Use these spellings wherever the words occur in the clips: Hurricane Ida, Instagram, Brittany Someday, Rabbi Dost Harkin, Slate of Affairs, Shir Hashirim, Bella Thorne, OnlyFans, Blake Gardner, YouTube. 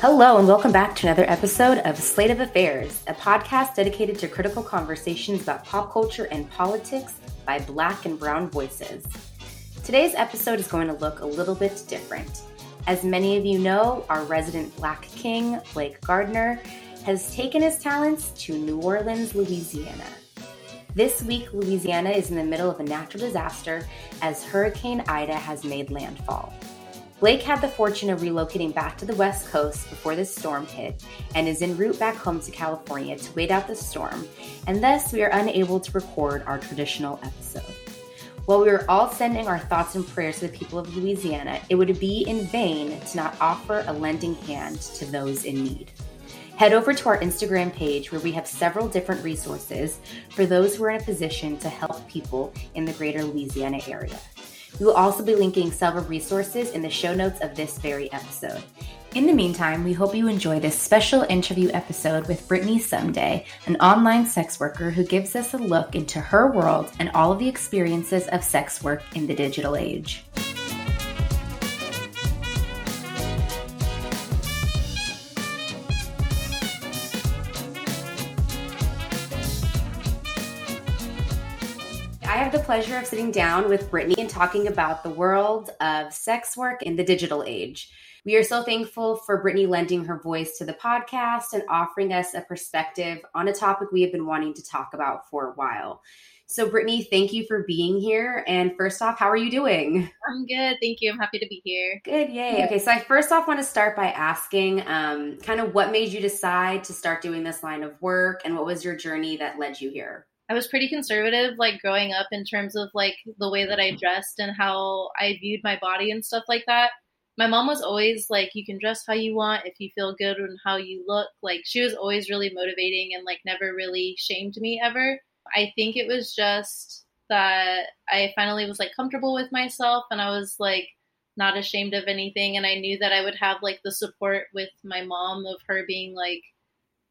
Hello and welcome back to another episode of Slate of Affairs, a podcast dedicated to critical conversations about pop culture and politics by Black and Brown voices. Today's episode is going to look a little bit different. As many of you know, our resident Black King, Blake Gardner, has taken his talents to New Orleans, Louisiana. This week, Louisiana is in the middle of a natural disaster as Hurricane Ida has made landfall. Blake had the fortune of relocating back to the West Coast before this storm hit and is en route back home to California to wait out the storm, and thus we are unable to record our traditional episode. While we are all sending our thoughts and prayers to the people of Louisiana, it would be in vain to not offer a lending hand to those in need. Head over to our Instagram page where we have several different resources for those who are in a position to help people in the greater Louisiana area. We will also be linking several resources in the show notes of this very episode. In the meantime, we hope you enjoy this special interview episode with Brittany Someday, an online sex worker who gives us a look into her world and all of the experiences of sex work in the digital age. Pleasure of sitting down with Brittany and talking about the world of sex work in the digital age. We are so thankful for Brittany lending her voice to the podcast and offering us a perspective on a topic we have been wanting to talk about for a while. So Brittany, thank you for being here. And first off, how are you doing? I'm good. Thank you. I'm happy to be here. Good. Yay. Okay. So I first off want to start by asking kind of what made you decide to start doing this line of work and what was your journey that led you here? I was pretty conservative, like growing up in terms of like the way that I dressed and how I viewed my body and stuff like that. My mom was always like, you can dress how you want if you feel good and how you look. Like she was always really motivating and like never really shamed me ever. I think it was just that I finally was like comfortable with myself and I was like not ashamed of anything. And I knew that I would have like the support with my mom of her being like,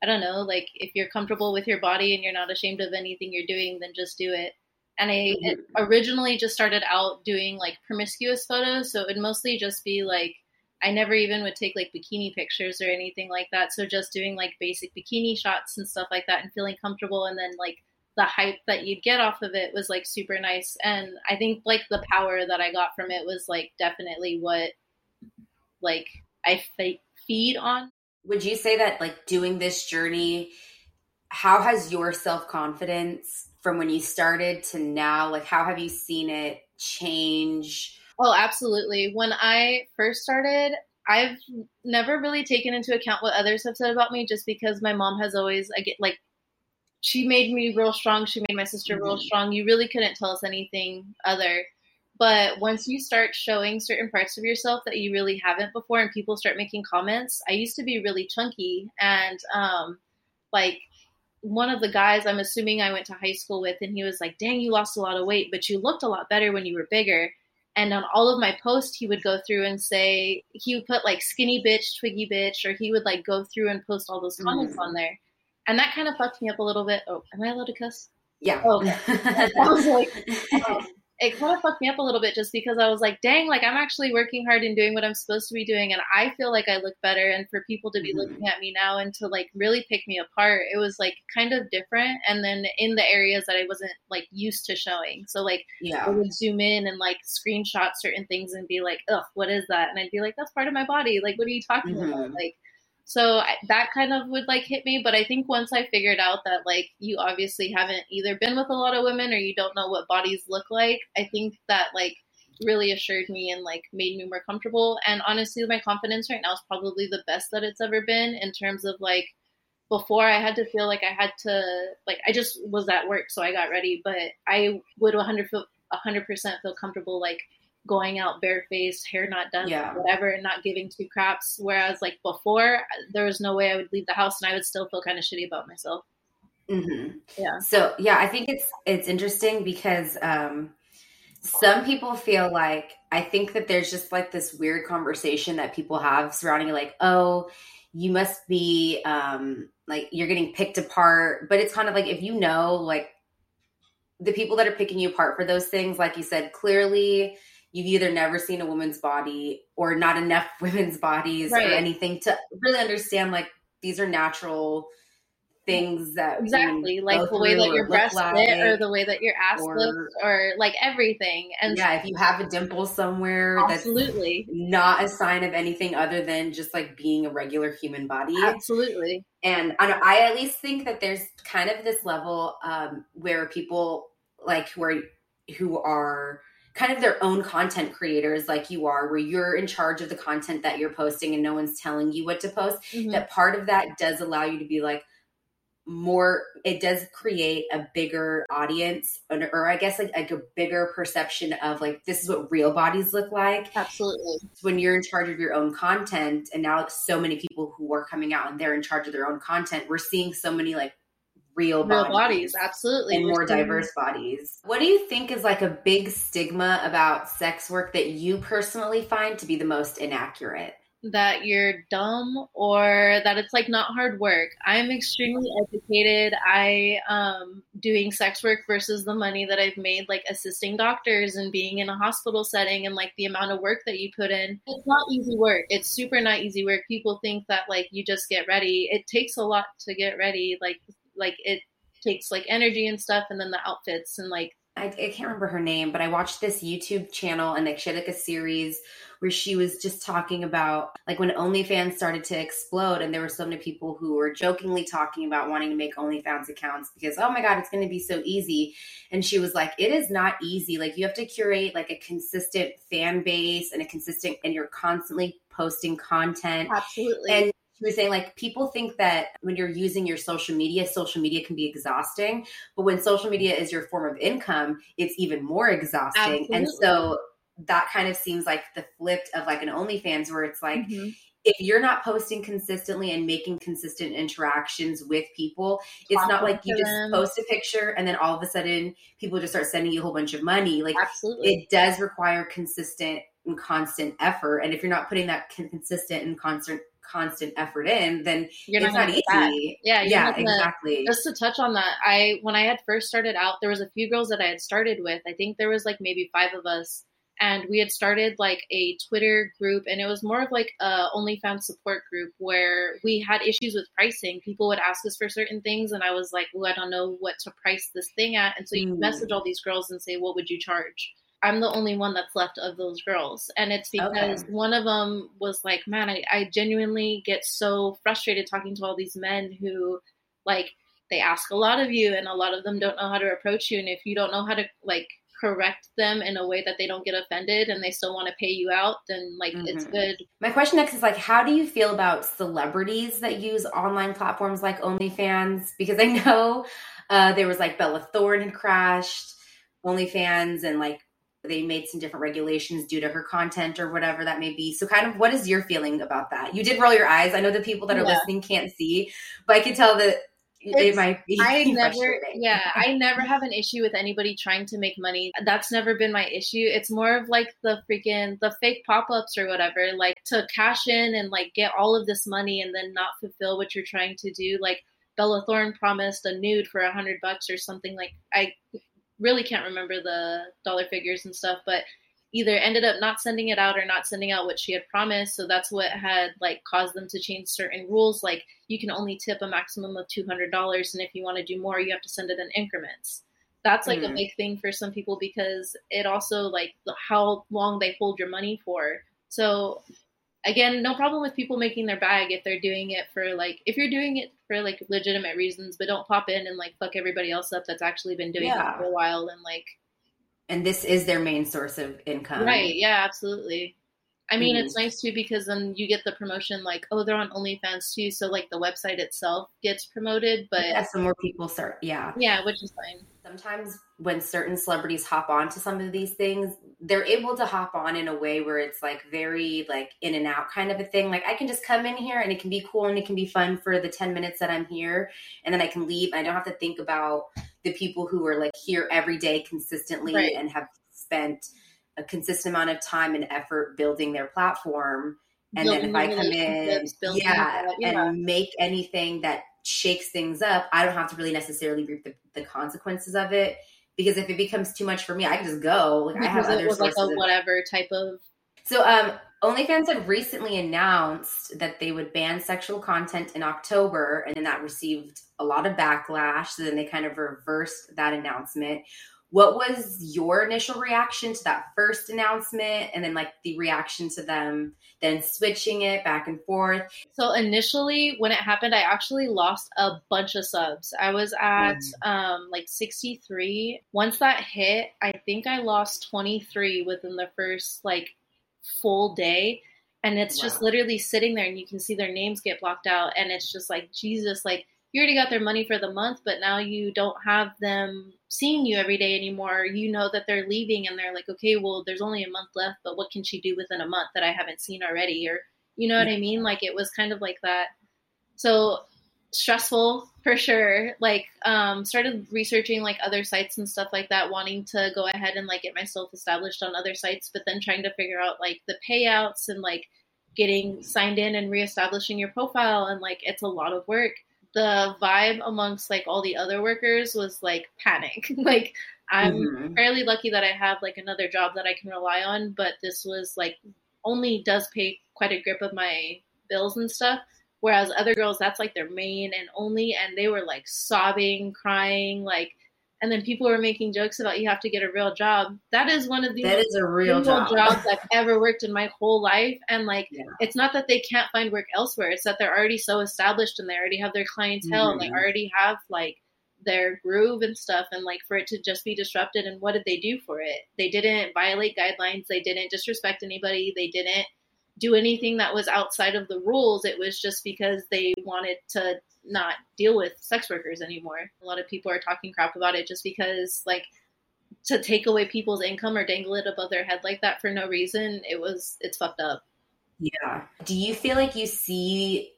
I don't know, like if you're comfortable with your body and you're not ashamed of anything you're doing, then just do it. And I originally just started out doing like promiscuous photos. So it would mostly just be like, I never even would take like bikini pictures or anything like that. So just doing like basic bikini shots and stuff like that and feeling comfortable. And then like the hype that you'd get off of it was like super nice. And I think like the power that I got from it was like definitely what like I feed on. Would you say that like doing this journey, how has your self-confidence from when you started to now, like how have you seen it change? Oh, absolutely. When I first started, I've never really taken into account what others have said about me just because my mom has always, I get like, she made me real strong. She made my sister real strong. You really couldn't tell us anything other. But once you start showing certain parts of yourself that you really haven't before and people start making comments, I used to be really chunky. And like one of the guys I'm assuming I went to high school with, and he was like, dang, you lost a lot of weight, but you looked a lot better when you were bigger. And on all of my posts, he would go through and say, he would put like skinny bitch, twiggy bitch, or he would like go through and post all those comments on there. And that kind of fucked me up a little bit. Oh, am I allowed to cuss? Yeah. Oh, okay. I was like, it kind of fucked me up a little bit just because I was like, dang, like I'm actually working hard and doing what I'm supposed to be doing. And I feel like I look better. And for people to be looking at me now and to like really pick me apart, it was like kind of different. And then in the areas that I wasn't like used to showing. So like I would zoom in and like screenshot certain things and be like, ugh, what is that? And I'd be like, that's part of my body. Like, what are you talking about? Like, so that kind of would like hit me. But I think once I figured out that like you obviously haven't either been with a lot of women or you don't know what bodies look like, I think that like really assured me and like made me more comfortable. And honestly, my confidence right now is probably the best that it's ever been in terms of like before I had to feel like I had to like I just was at work. So I got ready, but I would 100% feel comfortable like going out barefaced, hair not done, whatever, and not giving two craps. Whereas like before, there was no way I would leave the house and I would still feel kind of shitty about myself. Yeah. So yeah, I think it's interesting because some people feel like, I think that there's just like this weird conversation that people have surrounding like, oh, you must be like, you're getting picked apart. But it's kind of like, if you know, like the people that are picking you apart for those things, like you said, clearly you've either never seen a woman's body or not enough women's bodies or anything to really understand, like, these are natural things that like the way that your breasts fit or the way that your ass looks or like everything. And yeah, if you have a dimple somewhere, absolutely, that's not a sign of anything other than just like being a regular human body. Absolutely. And I at least think that there's kind of this level where people like who are kind of their own content creators, like you are, where you're in charge of the content that you're posting and no one's telling you what to post, that part of that does allow you to be like more, it does create a bigger audience or I guess like a bigger perception of like, this is what real bodies look like. Absolutely. When you're in charge of your own content, and now so many people who are coming out and they're in charge of their own content, we're seeing so many like real bodies, absolutely, and more diverse bodies. What do you think is like a big stigma about sex work that you personally find to be the most inaccurate? That you're dumb or that it's like not hard work. I'm extremely educated. I doing sex work versus the money that I've made, like assisting doctors and being in a hospital setting and like the amount of work that you put in. It's not easy work. It's super not easy work. People think that like you just get ready. It takes a lot to get ready. Like it takes like energy and stuff, and then the outfits and like I can't remember her name, but I watched this YouTube channel and like she had like a series where she was just talking about like when OnlyFans started to explode and there were so many people who were jokingly talking about wanting to make OnlyFans accounts because, oh my God, it's going to be so easy. And she was like, it is not easy. Like you have to curate like a consistent fan base and you're constantly posting content. Absolutely. And we were saying like people think that when you're using your social media can be exhausting, but when social media is your form of income, it's even more exhausting. Absolutely. And so that kind of seems like the flip of like an OnlyFans where it's like, if you're not posting consistently and making consistent interactions with people, it's not like you just post a picture and then all of a sudden people just start sending you a whole bunch of money. Like it does require consistent and constant effort. And if you're not putting that consistent and constant effort in, then it's not easy. Exactly. Just to touch on that, when I had first started out, there was a few girls that I had started with. I think there was like maybe 5 of us, and we had started like a Twitter group, and it was more of like a OnlyFans support group where we had issues with pricing. People would ask us for certain things, and I was like, I don't know what to price this thing at. And so you message all these girls and say, what would you charge? I'm the only one that's left of those girls. And it's because one of them was like, man, I genuinely get so frustrated talking to all these men who like, they ask a lot of you and a lot of them don't know how to approach you. And if you don't know how to like correct them in a way that they don't get offended and they still want to pay you out, then like, it's good. My question next is like, how do you feel about celebrities that use online platforms like OnlyFans? Because I know there was like Bella Thorne had crashed OnlyFans and like, they made some different regulations due to her content or whatever that may be. So kind of what is your feeling about that? You did roll your eyes. I know the people that are listening can't see, but I can tell that it might be frustrating. I never have an issue with anybody trying to make money. That's never been my issue. It's more of like the fake pop-ups or whatever, like to cash in and like get all of this money and then not fulfill what you're trying to do. Like Bella Thorne promised a nude for $100 or something. Like I really can't remember the dollar figures and stuff, but either ended up not sending it out or not sending out what she had promised. So that's what had like caused them to change certain rules. Like you can only tip a maximum of $200. And if you want to do more, you have to send it in increments. That's like a big thing for some people because it also like how long they hold your money for. So again, no problem with people making their bag if they're doing it for like, if you're doing it for like legitimate reasons, but don't pop in and like fuck everybody else up that's actually been doing it for a while and like. And this is their main source of income. Right. Yeah, absolutely. I mean, it's nice too because then you get the promotion like, oh, they're on OnlyFans too. So like the website itself gets promoted, but. Yeah, so more people start. Yeah. Yeah, which is fine. Sometimes when certain celebrities hop on to some of these things, they're able to hop on in a way where it's like very like in and out kind of a thing. Like I can just come in here and it can be cool and it can be fun for the 10 minutes that I'm here and then I can leave. I don't have to think about the people who are like here every day consistently and have spent a consistent amount of time and effort building their platform. And building then if I come in and make anything that shakes things up, I don't have to really necessarily reap the consequences of it. because if it becomes too much for me, I can just go. Like, I have other sources. Like a whatever type of. So OnlyFans had recently announced that they would ban sexual content in October, and then that received a lot of backlash. So then they kind of reversed that announcement. What was your initial reaction to that first announcement, and then like the reaction to them then switching it back and forth? So initially when it happened, I actually lost a bunch of subs. I was at like 63. Once that hit, I think I lost 23 within the first like full day. And it's just literally sitting there, and you can see their names get blocked out. And it's just like, Jesus, like, you already got their money for the month, but now you don't have them seeing you every day anymore. You know that they're leaving, and they're like, okay, well, there's only a month left, but what can she do within a month that I haven't seen already? Or, you know what I mean? Like, it was kind of like that. So stressful for sure. Like, started researching like other sites and stuff like that, wanting to go ahead and like get myself established on other sites, but then trying to figure out like the payouts and like getting signed in and reestablishing your profile. And like, it's a lot of work. The vibe amongst like all the other workers was like panic. Like, I'm fairly lucky that I have like another job that I can rely on, but this was like only does pay quite a grip of my bills and stuff. Whereas other girls, that's like their main and only, and they were like sobbing, crying, like, and then people were making jokes about you have to get a real job. That is one of the jobs I've ever worked in my whole life. And like, it's not that they can't find work elsewhere. It's that they're already so established, and they already have their clientele and they already have like their groove and stuff. And like, for it to just be disrupted. And what did they do for it? They didn't violate guidelines. They didn't disrespect anybody. They didn't do anything that was outside of the rules. It was just because they wanted to not deal with sex workers anymore. A lot of people are talking crap about it just because, like, to take away people's income or dangle it above their head like that for no reason, it's fucked up. Yeah. Do you feel like you see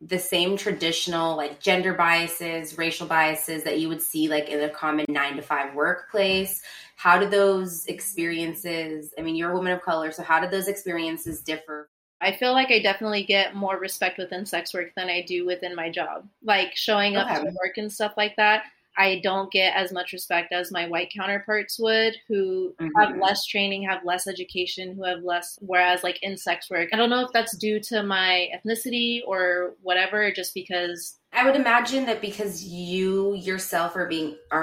the same traditional, like, gender biases, racial biases that you would see, like, in a common 9-to-5 workplace? How do those experiences, I mean, you're a woman of color, so how do those experiences differ? I feel like I definitely get more respect within sex work than I do within my job. Like, showing up to work and stuff like that, I don't get as much respect as my white counterparts would, who have less training, have less education, who have less, whereas like in sex work, I don't know if that's due to my ethnicity or whatever, just because. I would imagine that because you yourself are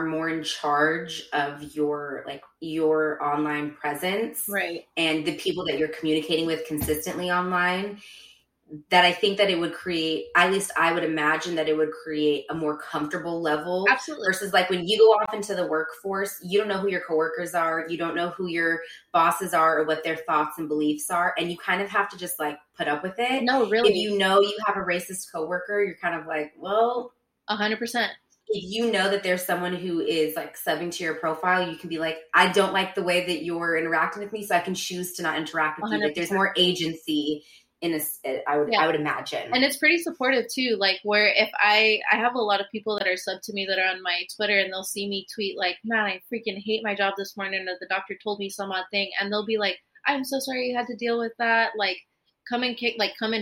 more in charge of your online presence, right? And the people that you're communicating with consistently online, that I think that it would create, at least I would imagine that it would create a more comfortable level. Absolutely. Versus like when you go off into the workforce, you don't know who your coworkers are. You don't know who your bosses are or what their thoughts and beliefs are. And you kind of have to just like put up with it. No, really. If you know you have a racist coworker, you're kind of like, well, 100%. If you know that there's someone who is like subbing to your profile, you can be like, I don't like the way that you're interacting with me, so I can choose to not interact with 100%. You. Like, there's more agency I would imagine. And it's pretty supportive too. Like, where if I have a lot of people that are sub to me that are on my Twitter, and they'll see me tweet like, man, I freaking hate my job this morning, or the doctor told me some odd thing. And they'll be like, I'm so sorry you had to deal with that. Like, come and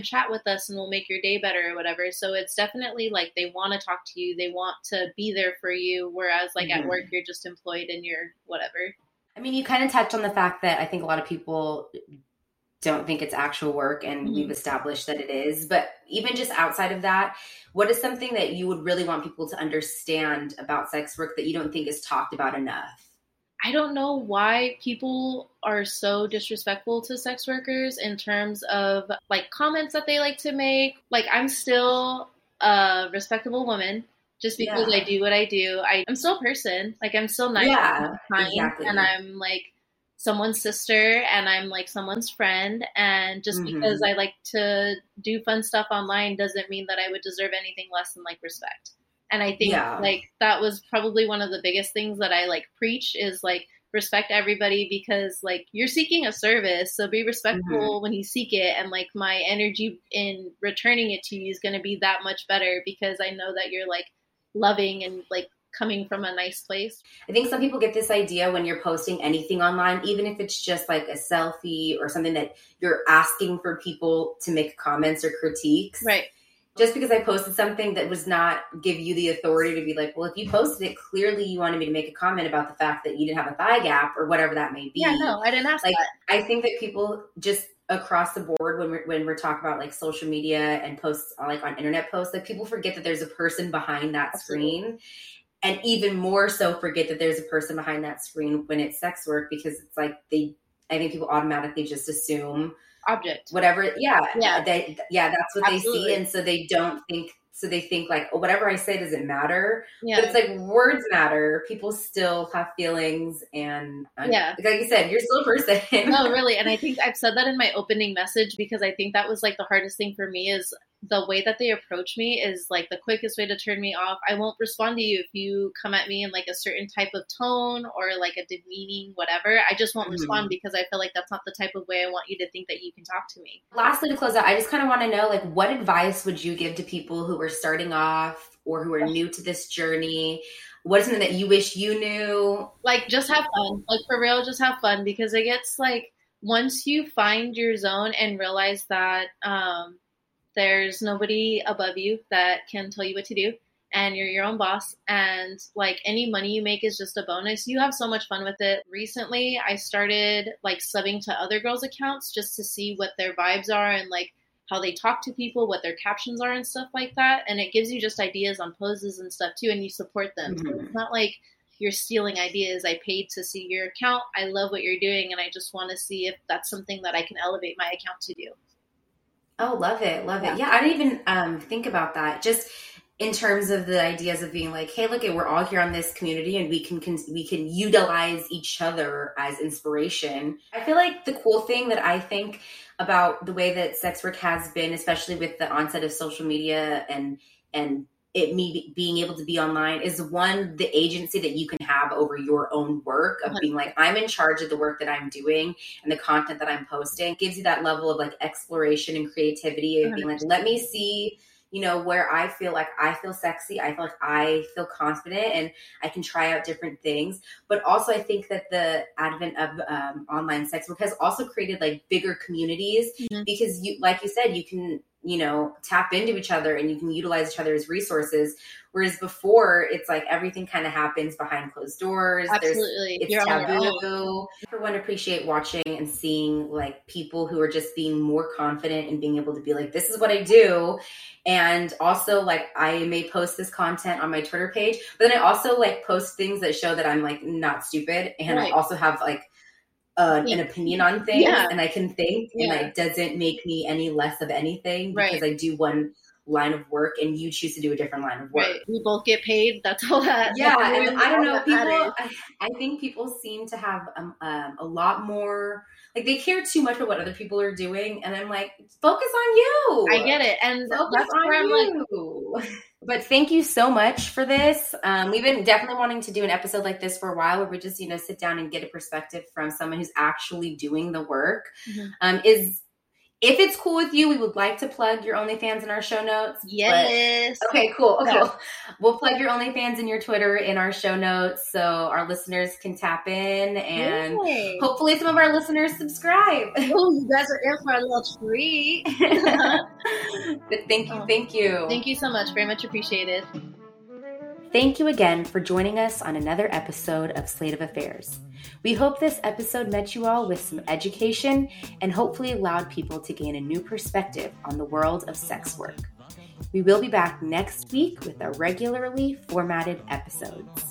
chat with us, and we'll make your day better or whatever. So it's definitely like, they want to talk to you. They want to be there for you. Whereas like at work, you're just employed and you're whatever. I mean, you kind of touched on the fact that I think a lot of people don't think it's actual work, and we've established that it is. But even just outside of that, what is something that you would really want people to understand about sex work that you don't think is talked about enough? I don't know why people are so disrespectful to sex workers in terms of like comments that they like to make. Like, I'm still a respectable woman just because I do what I do. I'm still a person. Like, I'm still nice and kind, and I'm like someone's sister, and I'm like someone's friend, and just because I like to do fun stuff online doesn't mean that I would deserve anything less than like respect. And I think like that was probably one of the biggest things that I like preach is like, respect everybody, because like you're seeking a service, so be respectful when you seek it. And like my energy in returning it to you is going to be that much better, because I know that you're like loving and like coming from a nice place. I think some people get this idea when you're posting anything online, even if it's just like a selfie or something, that you're asking for people to make comments or critiques. Right. just because I posted something that was not give you the authority to be like, well, if you posted it, clearly you wanted me to make a comment about the fact that you didn't have a thigh gap or whatever that may be. Yeah, no, I didn't ask that. I think that people just across the board when we're talking about like social media and posts like on internet posts, like people forget that there's a person behind that Absolutely. Screen. And even more so forget that there's a person behind that screen when it's sex work, because it's like I think people automatically just assume object, whatever. Yeah. That's what Absolutely. They see. And so they don't think, so they think like, oh, whatever I say doesn't matter. Yeah. But it's like words matter. People still have feelings. And like you said, you're still a person. No, really. And I think I've said that in my opening message, because I think that was like the hardest thing for me is the way that they approach me is like the quickest way to turn me off. I won't respond to you if you come at me in like a certain type of tone or like a demeaning whatever. I just won't respond because I feel like that's not the type of way I want you to think that you can talk to me. Lastly, to close out, I just kind of want to know, like, what advice would you give to people who are starting off or who are new to this journey? What is something that you wish you knew? Like, just have fun. Like, for real, just have fun, because it gets like, once you find your zone and realize that, there's nobody above you that can tell you what to do, and you're your own boss, and like any money you make is just a bonus. You have so much fun with it. Recently, I started like subbing to other girls' accounts just to see what their vibes are and like how they talk to people, what their captions are and stuff like that. And it gives you just ideas on poses and stuff too, and you support them. Mm-hmm. So it's not like you're stealing ideas. I paid to see your account. I love what you're doing, and I just want to see if that's something that I can elevate my account to do. Oh, love it. Love it. Yeah. I didn't even think about that, just in terms of the ideas of being like, hey, look, we're all here on this community and we can utilize each other as inspiration. I feel like the cool thing that I think about the way that sex work has been, especially with the onset of social media and it me being able to be online, is one, the agency that you can have over your own work of being like, I'm in charge of the work that I'm doing and the content that I'm posting. It gives you that level of like exploration and creativity and being like, let me see, you know, where I feel like I feel sexy. I feel like I feel confident and I can try out different things. But also I think that the advent of online sex work has also created like bigger communities because you, like you said, you can, you know, tap into each other and you can utilize each other's resources. Whereas before it's like everything kind of happens behind closed doors. Absolutely. It's taboo. Everyone appreciate watching and seeing like people who are just being more confident and being able to be like, this is what I do. And also like, I may post this content on my Twitter page, but then I also like post things that show that I'm like not stupid. And I also have like, an opinion on things and I can think and it doesn't make me any less of anything because I do one line of work and you choose to do a different line of work. Right. We both get paid. That's all that. Yeah. And I don't know. People, I think people seem to have a lot more, like they care too much about what other people are doing. And I'm like, focus on you. I get it. And that's where I'm like, but thank you so much for this. We've been definitely wanting to do an episode like this for a while where we just, you know, sit down and get a perspective from someone who's actually doing the work. If it's cool with you, we would like to plug your OnlyFans in our show notes. Yes. Okay, cool. Okay. No. We'll plug your OnlyFans and your Twitter in our show notes so our listeners can tap in and hopefully some of our listeners subscribe. Oh, you guys are in for a little treat. But thank you. Thank you so much. Very much appreciated. Thank you again for joining us on another episode of Slate of Affairs. We hope this episode met you all with some education and hopefully allowed people to gain a new perspective on the world of sex work. We will be back next week with our regularly formatted episodes.